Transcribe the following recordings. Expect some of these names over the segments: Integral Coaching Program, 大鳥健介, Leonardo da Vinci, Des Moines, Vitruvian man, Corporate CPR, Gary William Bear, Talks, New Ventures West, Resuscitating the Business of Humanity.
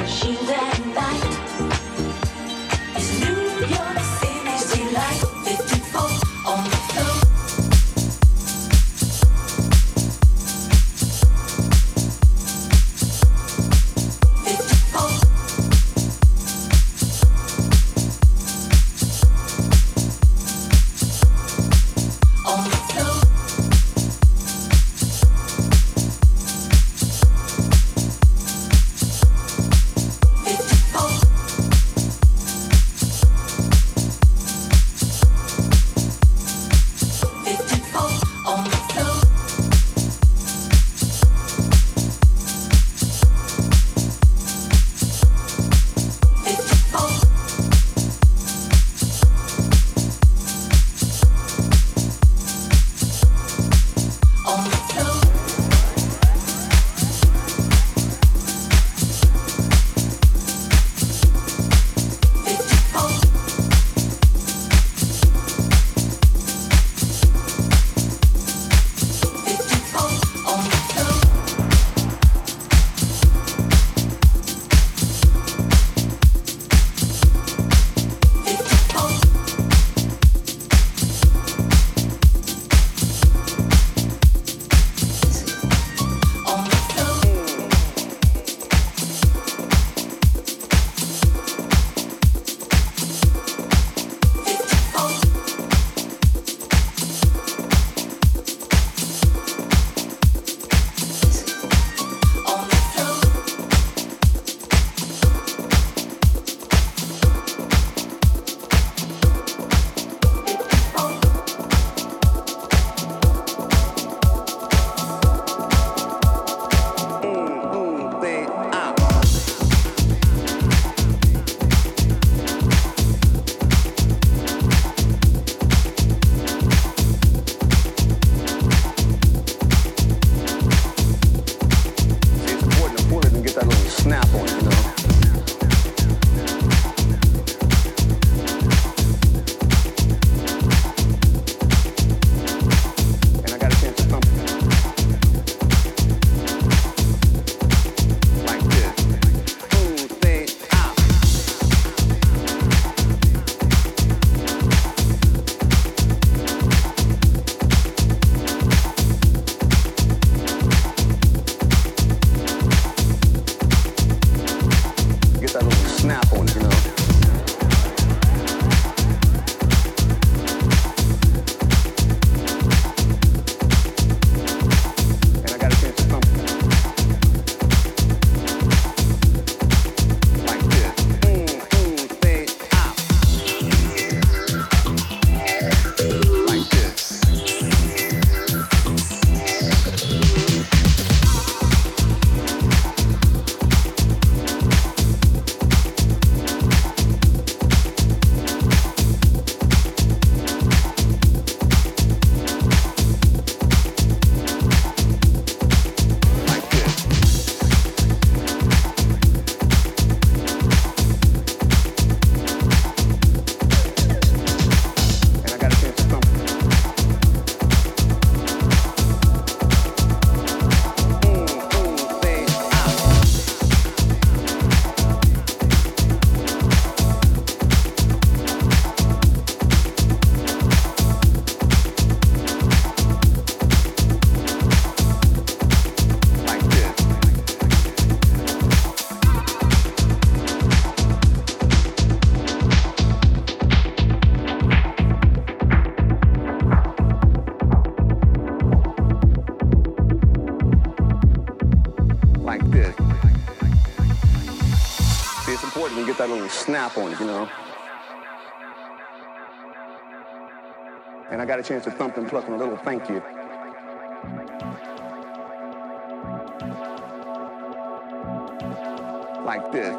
machines at night. It's New York City's delight, 54 on the floor. Snap on it, you know. And I got a chance to thump and pluck and a little thank you. Like this.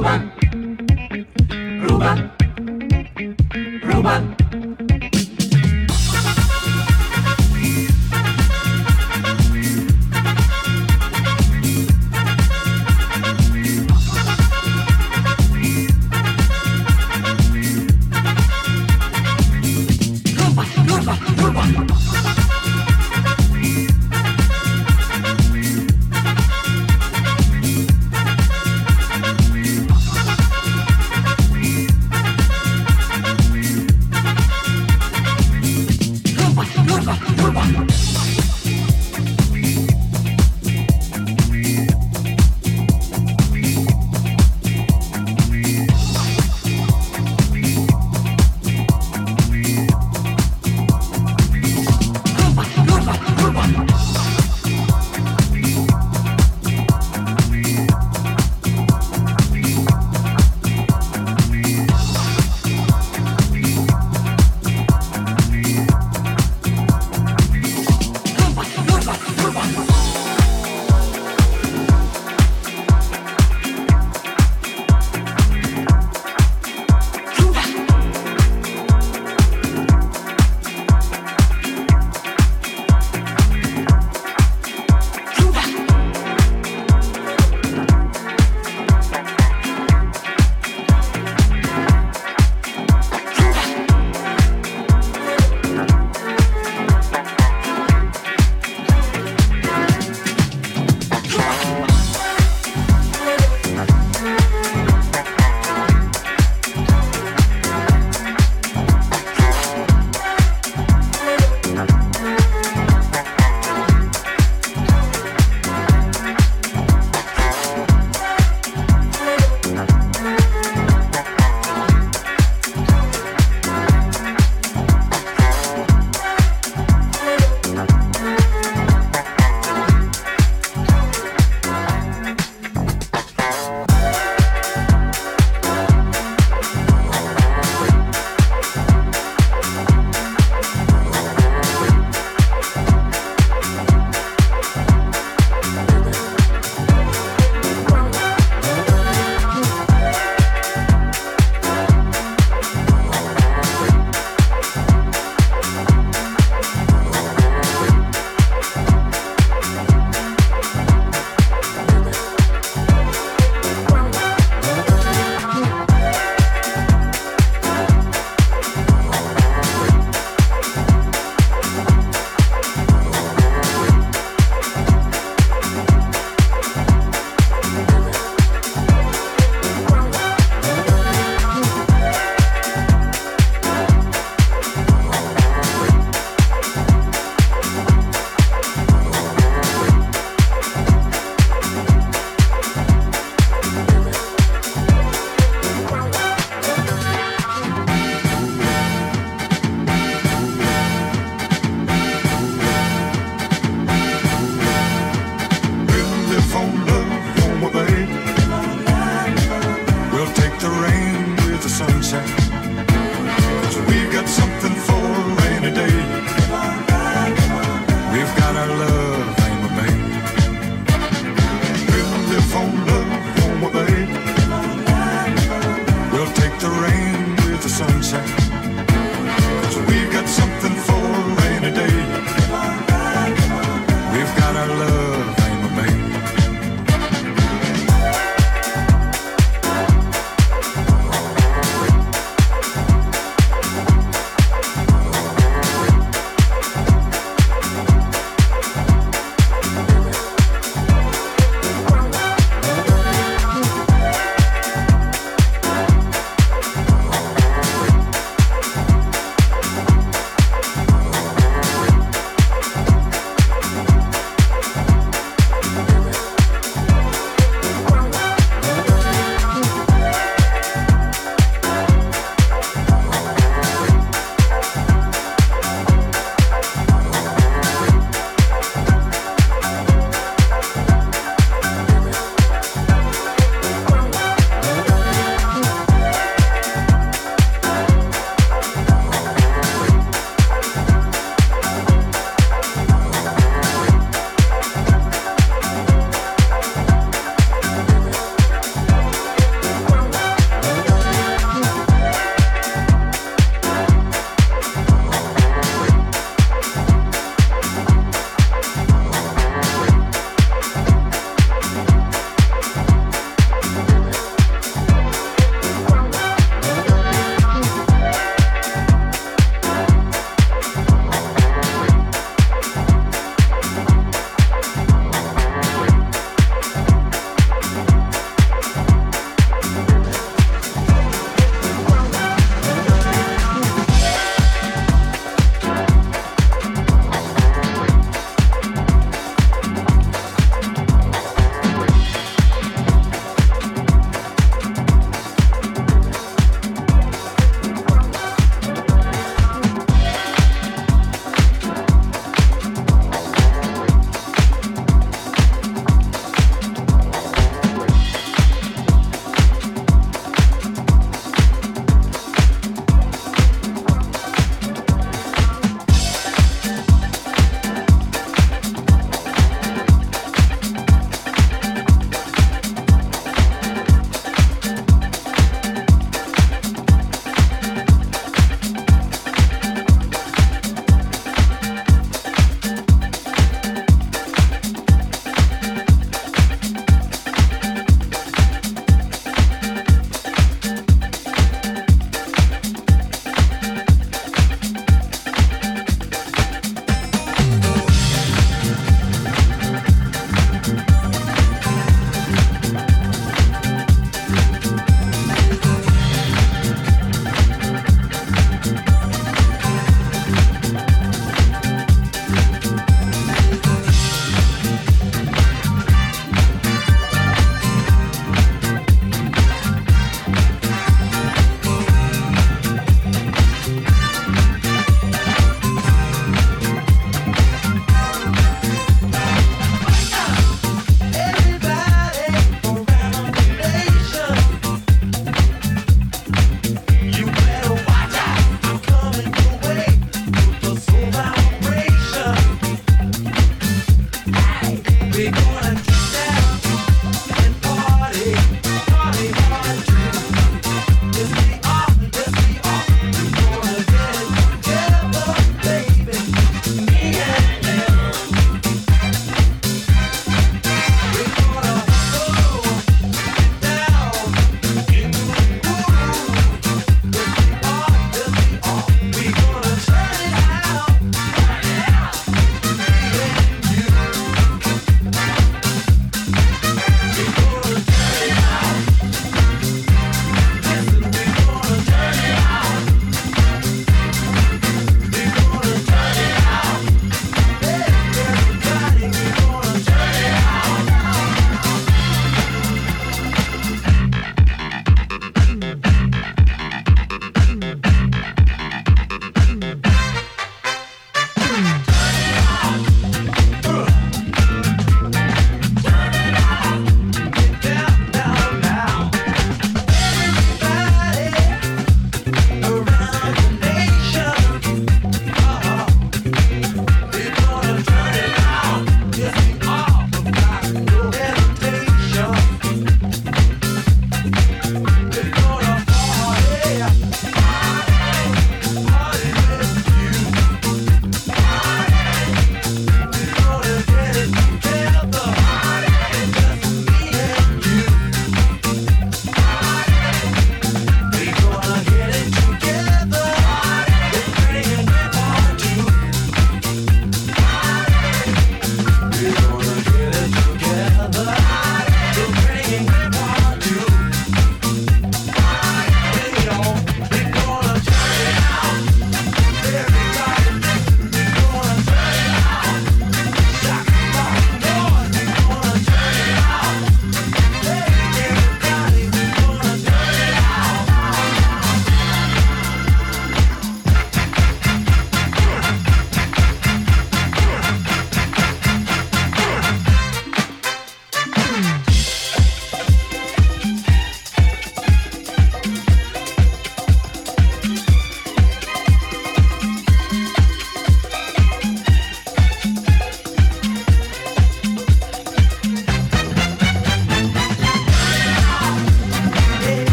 Ruben, Ruben, Ruben.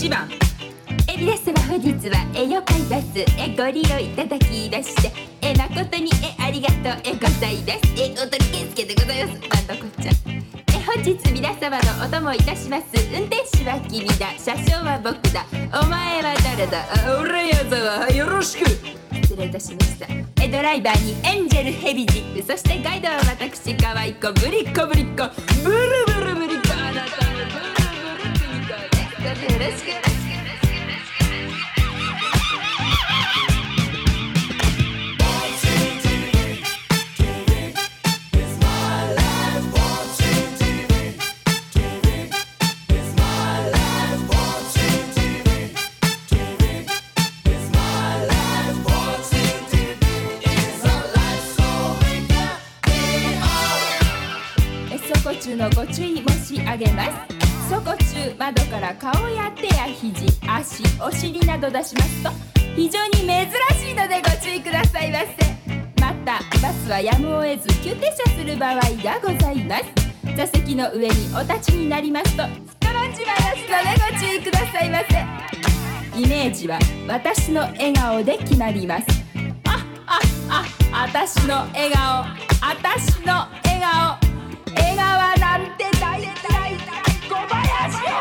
1番、エビですわ。本日は絵を買います。ご利用いただきまして誠にありがとうございます。大鳥健介でございます。なんだこっちゃ。本日皆様のお供いたします。運転手は君だ、車掌は僕だ、お前は誰だ、俺やだわ、よろしく。失礼いたしました。ドライバーにエンジェルヘビジ、そしてガイドは私かわいこぶりっこぶりっこブルブルブリコ、あなたのブルブルブリコね。よろしく。中のご注意申し上げます。走行中、窓から顔や手や肘、足、お尻など出しますと非常に珍しいのでご注意くださいませ。また、バスはやむを得ず急停車する場合がございます。座席の上にお立ちになりますとストラッチ話のでご注意くださいませ。イメージは私の笑顔で決まります。あ、あ、あ、私の笑顔、私の笑顔、笑顔なんて大嫌い、小林よ。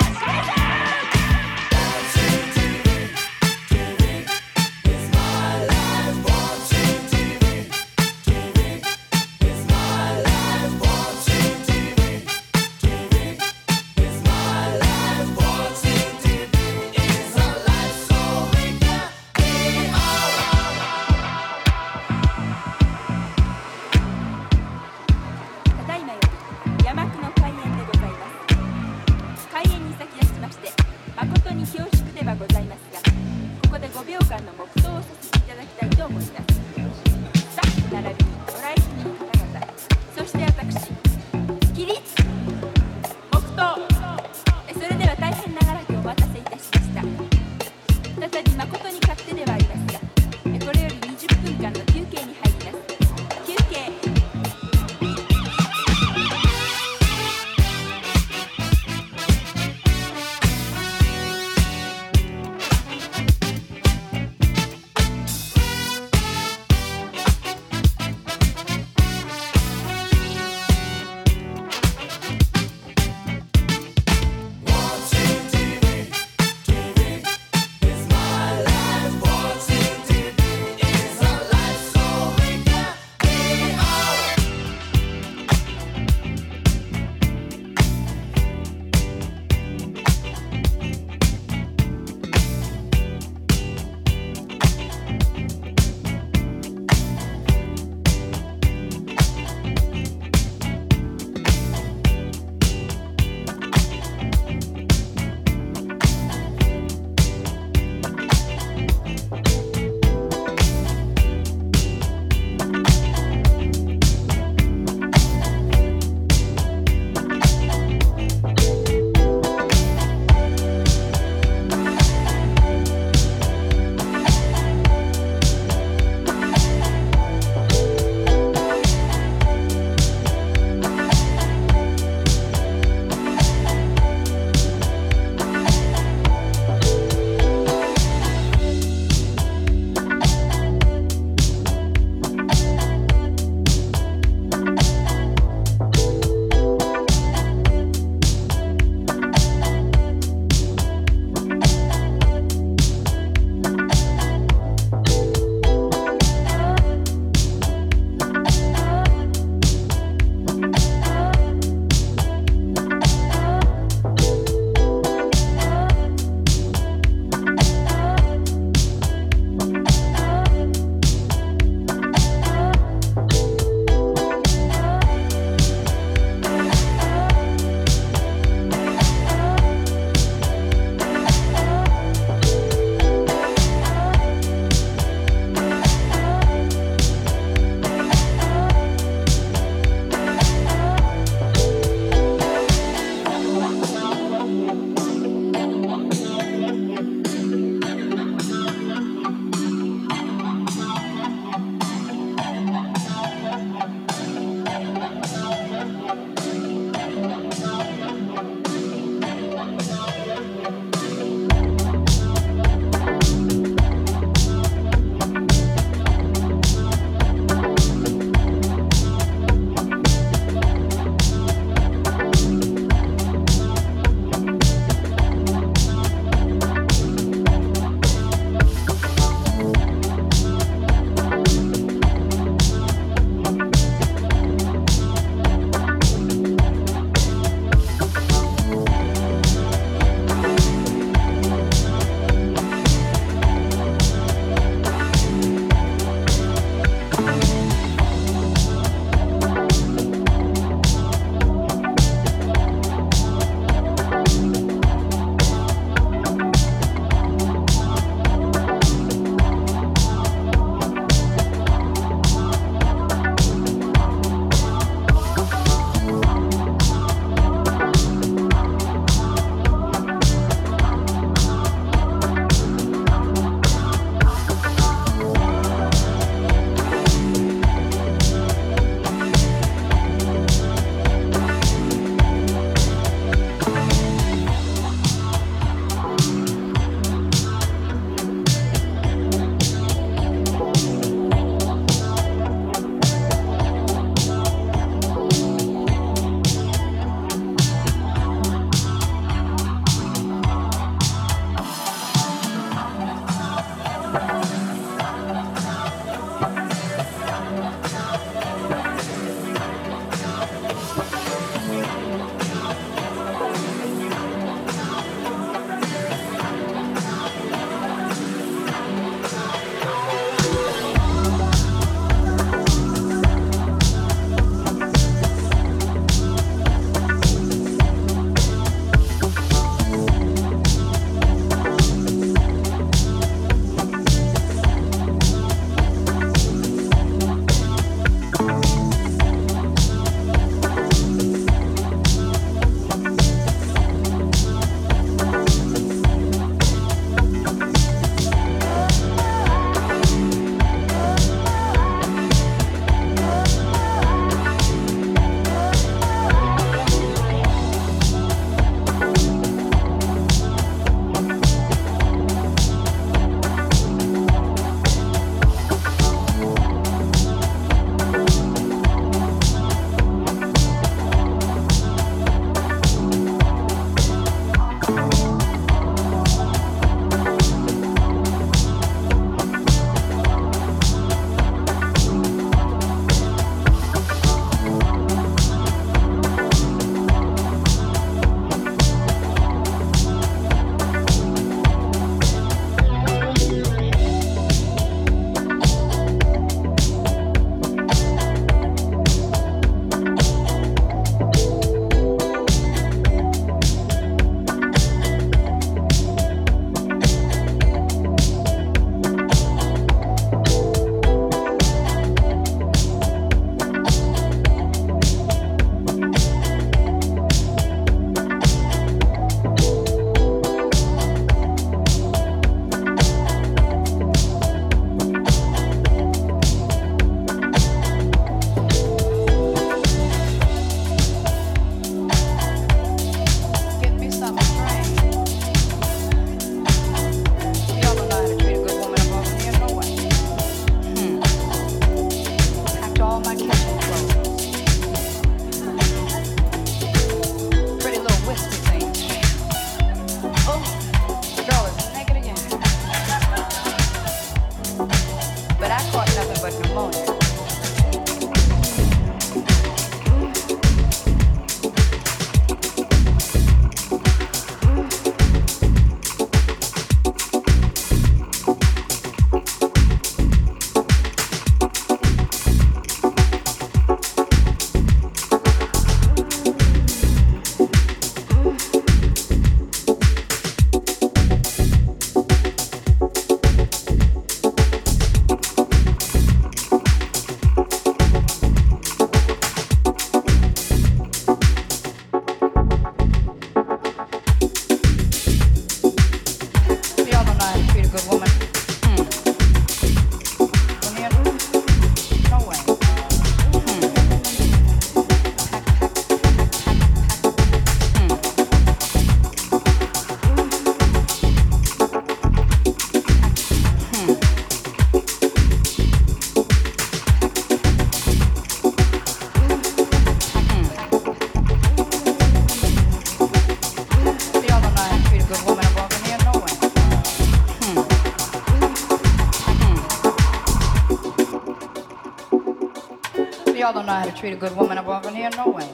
y'all don't know how to treat a good woman up over here, no way.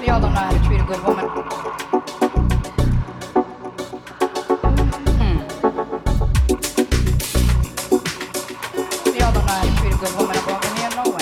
Y'all don't know how to treat a good woman. Y'all don't know how to treat a good woman up over here, no way.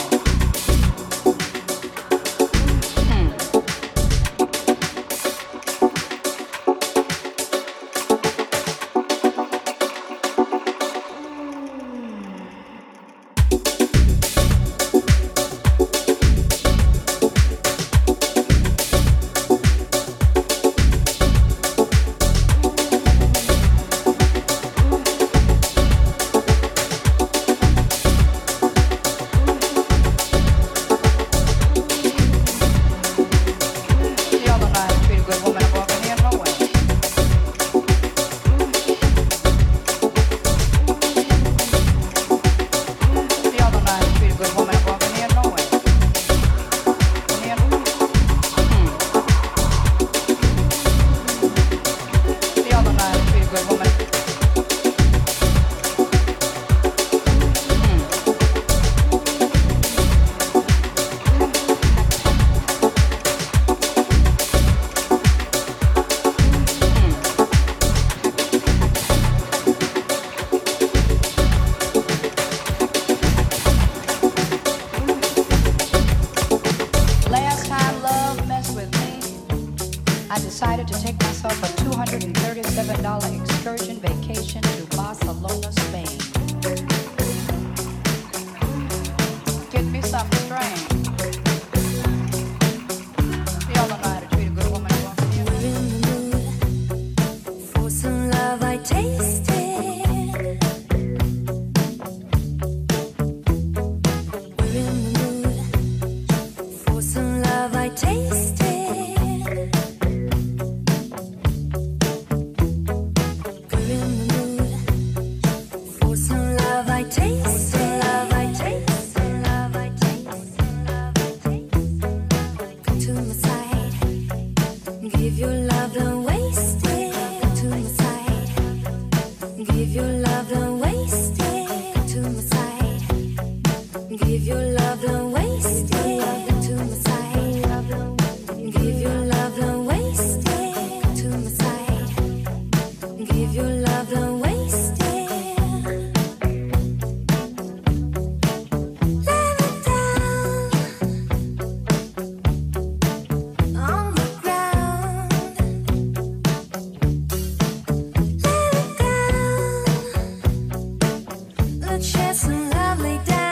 Chase some lovely down.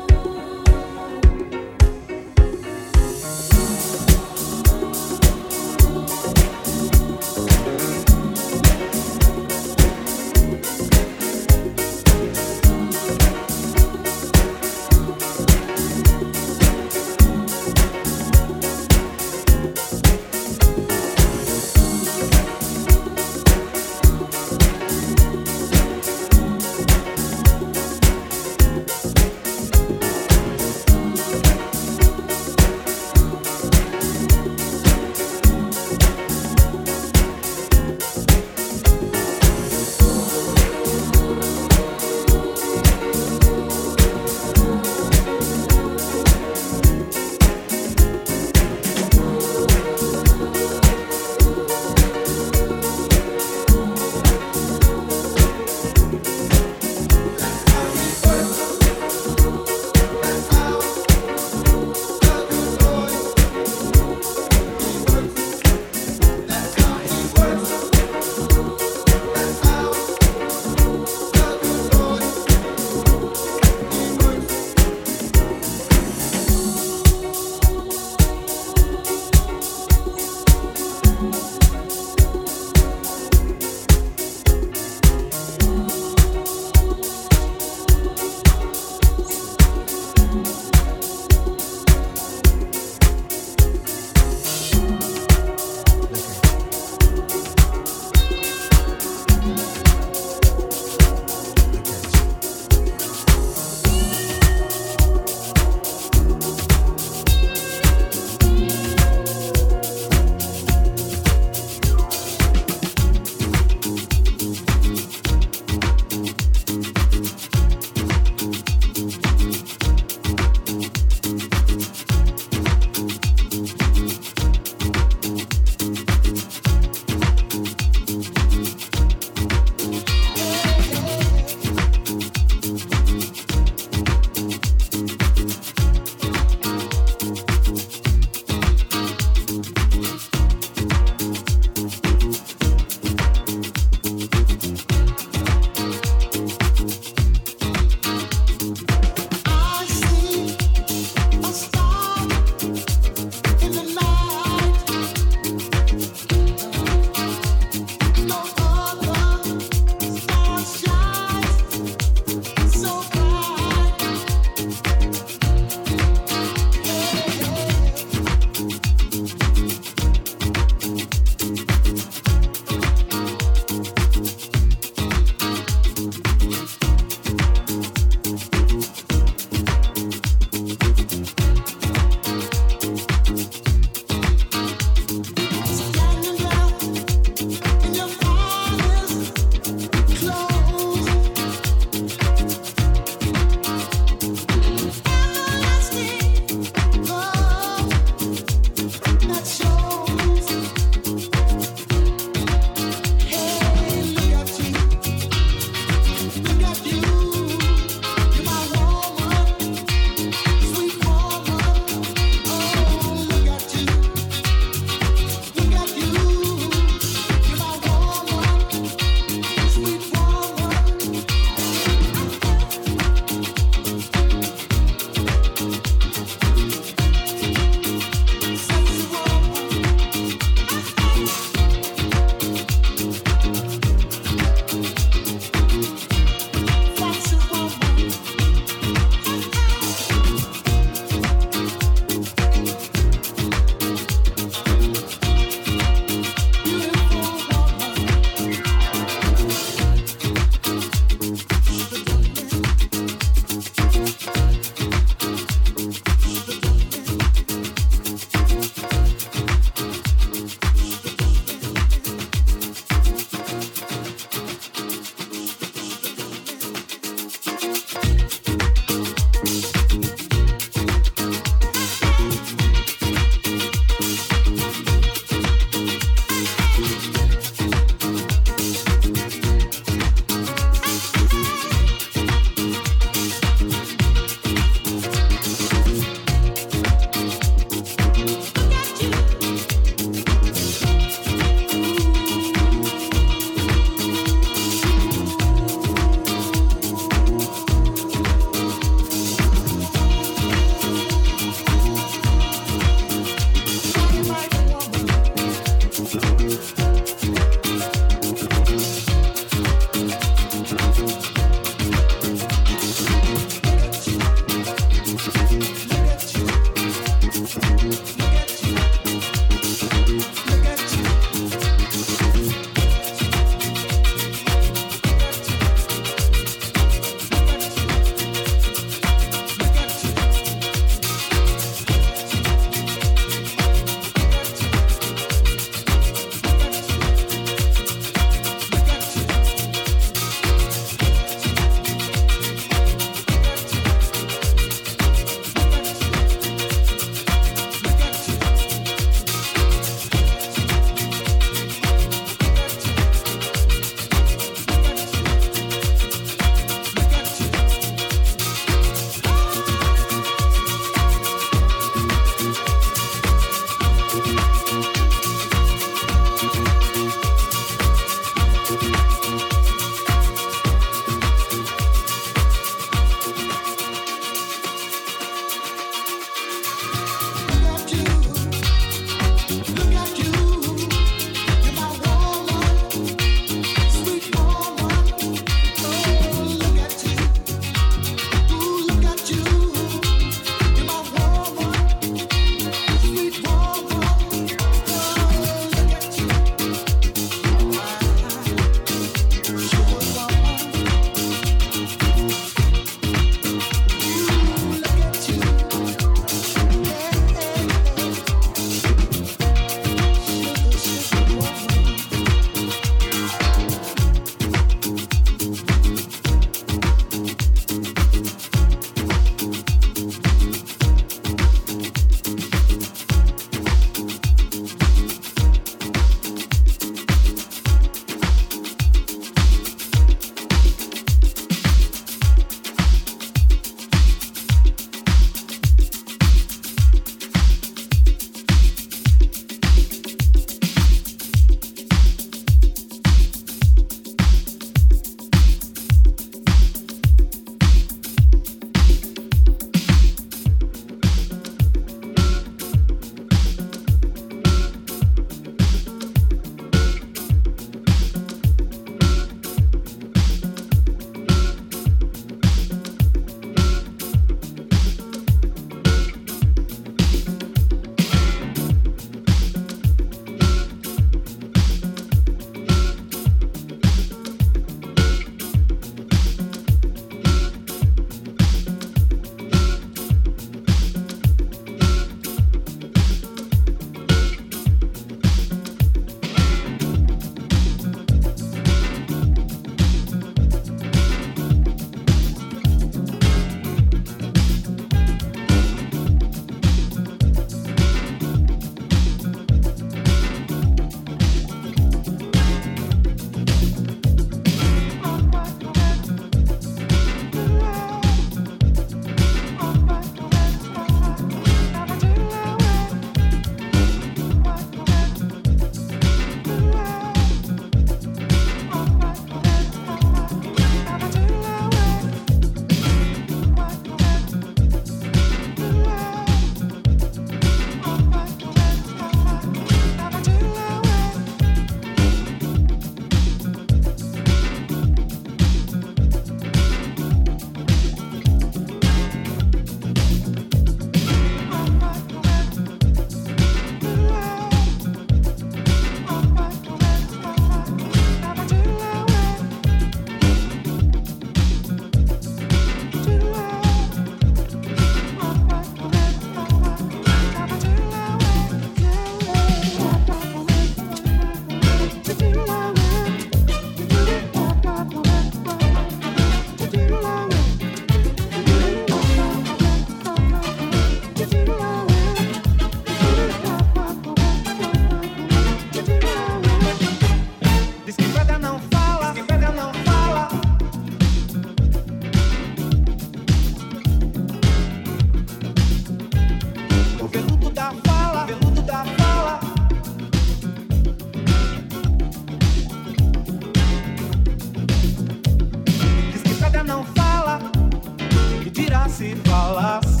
falas.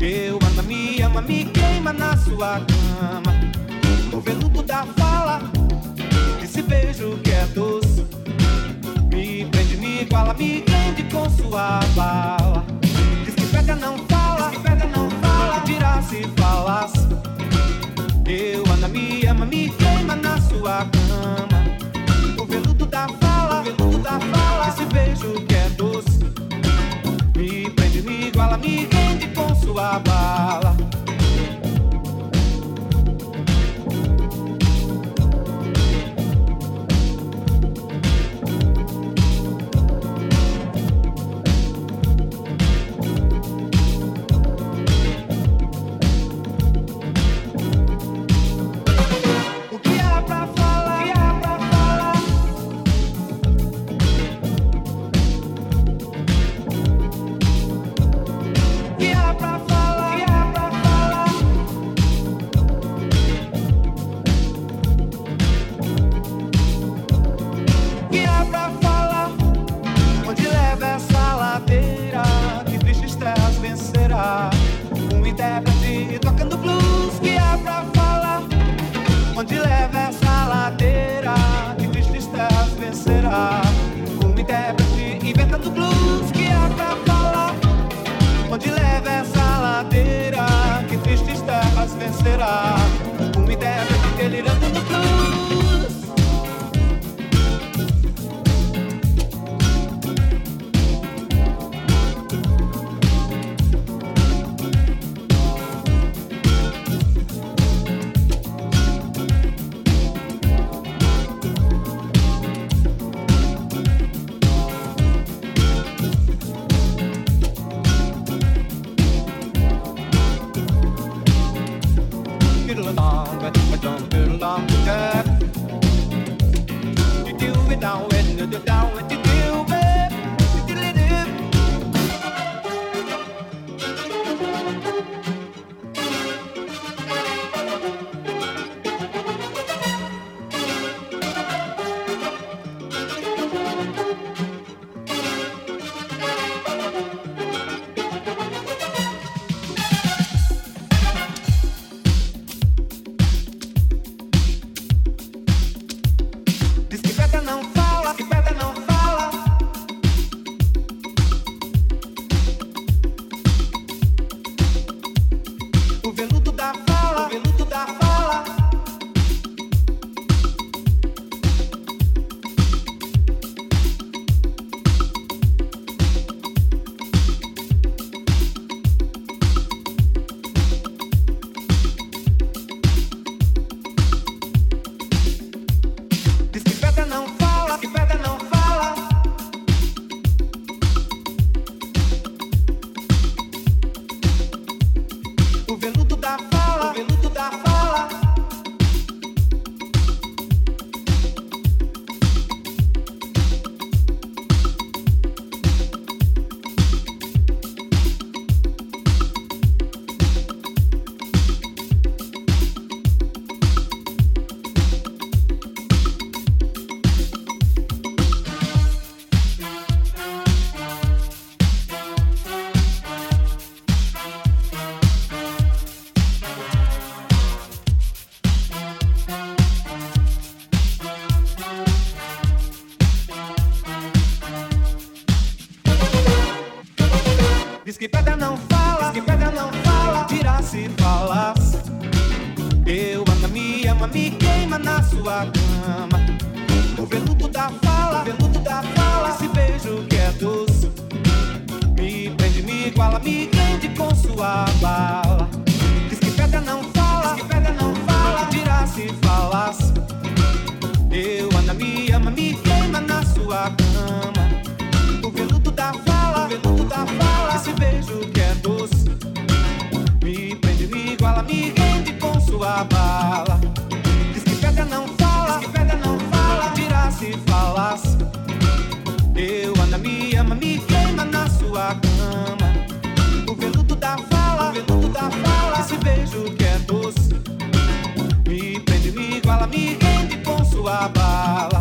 Eu, me ama, me queima na sua cama. No veludo da fala, esse beijo que é doce. Me prende, me iguala, me prende com sua bala. Diz que pega, não fala, diz que pega, não fala. Que dirá se falasse? Eu, Ana, me ama, me queima na sua cama. O veludo da fala, esse beijo que é doce. Me prende, me iguala, me prende com sua bala. Me prende, me iguala, me rende com sua bala.